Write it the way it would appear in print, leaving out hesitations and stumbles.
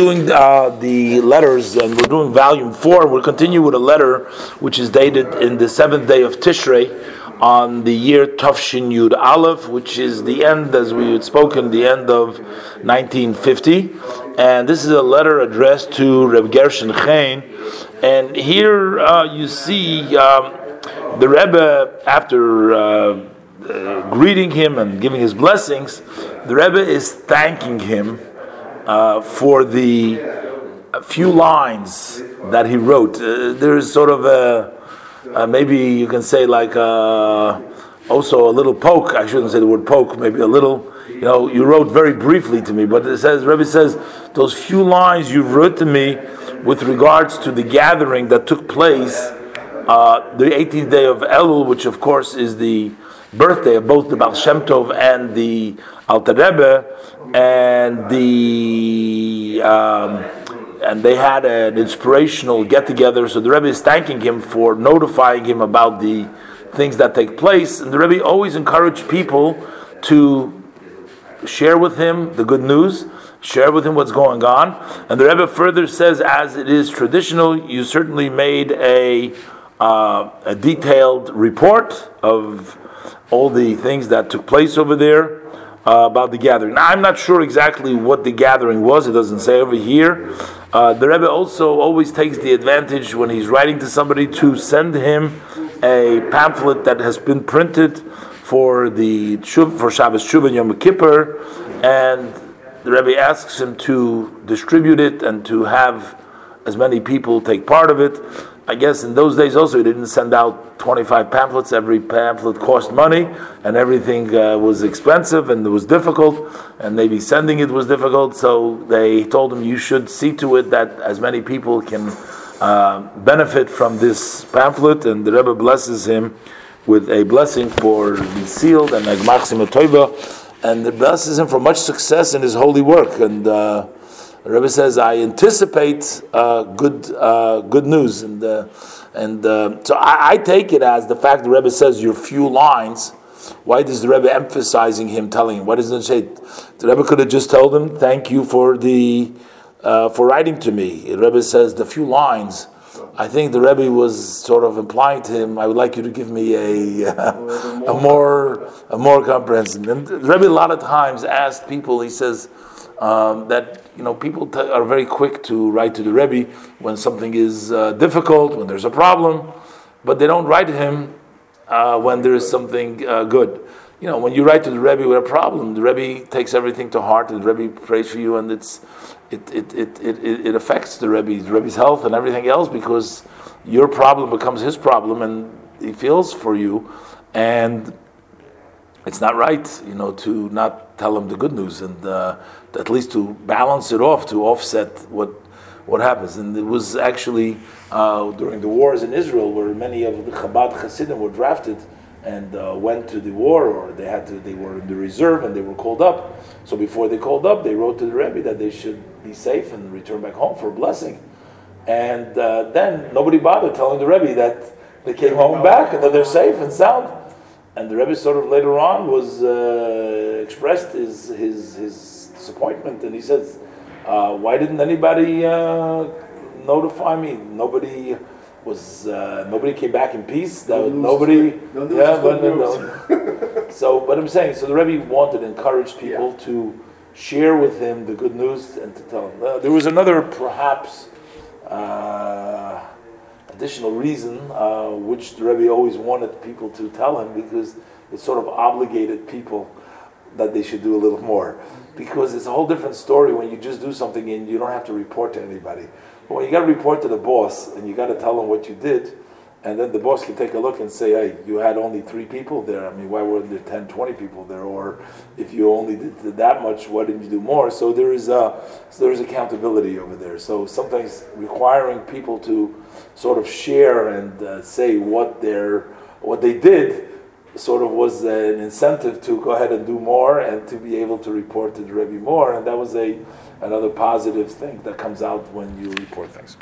Doing the letters, and we're doing volume 4. We'll continue with a letter which is dated in the 7th day of Tishrei on the year Tafshin Yud Aleph, which is the end, as we had spoken, the end of 1950. And this is a letter addressed to Reb Gershon Chain. And here you see the Rebbe, after greeting him and giving his blessings, the Rebbe is thanking him for the few lines that he wrote. There is sort of a maybe you can say like also a little poke. I shouldn't say the word poke. Maybe a little. You know, you wrote very briefly to me, but it says, Rebbe says, those few lines you wrote to me with regards to the gathering that took place the 18th day of Elul, which of course is the birthday of both the Baal Shem Tov and the Alter Rebbe, and the and they had an inspirational get together. So the Rebbe is thanking him for notifying him about the things that take place. And the Rebbe always encouraged people to share with him the good news, share with him what's going on. And the Rebbe further says, as it is traditional, you certainly made a detailed report of all the things that took place over there about the gathering. Now, I'm not sure exactly what the gathering was. It doesn't say over here. The Rebbe also always takes the advantage when he's writing to somebody to send him a pamphlet that has been printed for Shabbos Shuvah and Yom Kippur, and the Rebbe asks him to distribute it and to have as many people take part of it. I guess in those days also he didn't send out 25 pamphlets. Every pamphlet cost money, and everything was expensive, and it was difficult, and maybe sending it was difficult. So they told him, you should see to it that as many people can benefit from this pamphlet. And the Rebbe blesses him with a blessing for the sealed and Agmachsim Atoiba, and it blesses him for much success in his holy work. And the Rebbe says, I anticipate good news, so I take it as the fact the Rebbe says your few lines. Why is the Rebbe emphasizing him, telling him? Why doesn't it say the Rebbe could have just told him, thank you for the for writing to me? The Rebbe says the few lines. I think the Rebbe was sort of implying to him, I would like you to give me a more comprehensive. And the Rebbe a lot of times asked people. He says that people are very quick to write to the Rebbe when something is difficult, when there's a problem, but they don't write to him when there is something good. When you write to the Rebbe with a problem, the Rebbe takes everything to heart, and the Rebbe prays for you, and it affects the Rebbe's health and everything else, because your problem becomes his problem, and he feels for you, and it's not right, to not tell him the good news, and at least to balance it off, to offset what happens. And it was actually during the wars in Israel, where many of the Chabad Hasidim were drafted and went to the war, or they were in the reserve and they were called up. So before they called up, they wrote to the Rebbe that they should be safe and return back home for a blessing. And then nobody bothered telling the Rebbe that they came home back and that they're safe and sound. And the Rebbe sort of later on was expressed his disappointment, and he says, "Why didn't anybody notify me? Nobody came back in peace. No." So, but I'm saying, so the Rebbe wanted to encourage people to share with him the good news and to tell him. There was another perhaps additional reason which the Rebbe always wanted people to tell him, because it sort of obligated people that they should do a little more. Because it's a whole different story when you just do something and you don't have to report to anybody. But when you got to report to the boss and you got to tell him what you did, and then the boss can take a look and say, hey, you had only 3 people there. I mean, why weren't there 10, 20 people there? Or if you only did that much, why didn't you do more? So there is accountability over there. So sometimes requiring people to sort of share and say what they did sort of was an incentive to go ahead and do more and to be able to report to the Rebbe more. And that was another positive thing that comes out when you report things.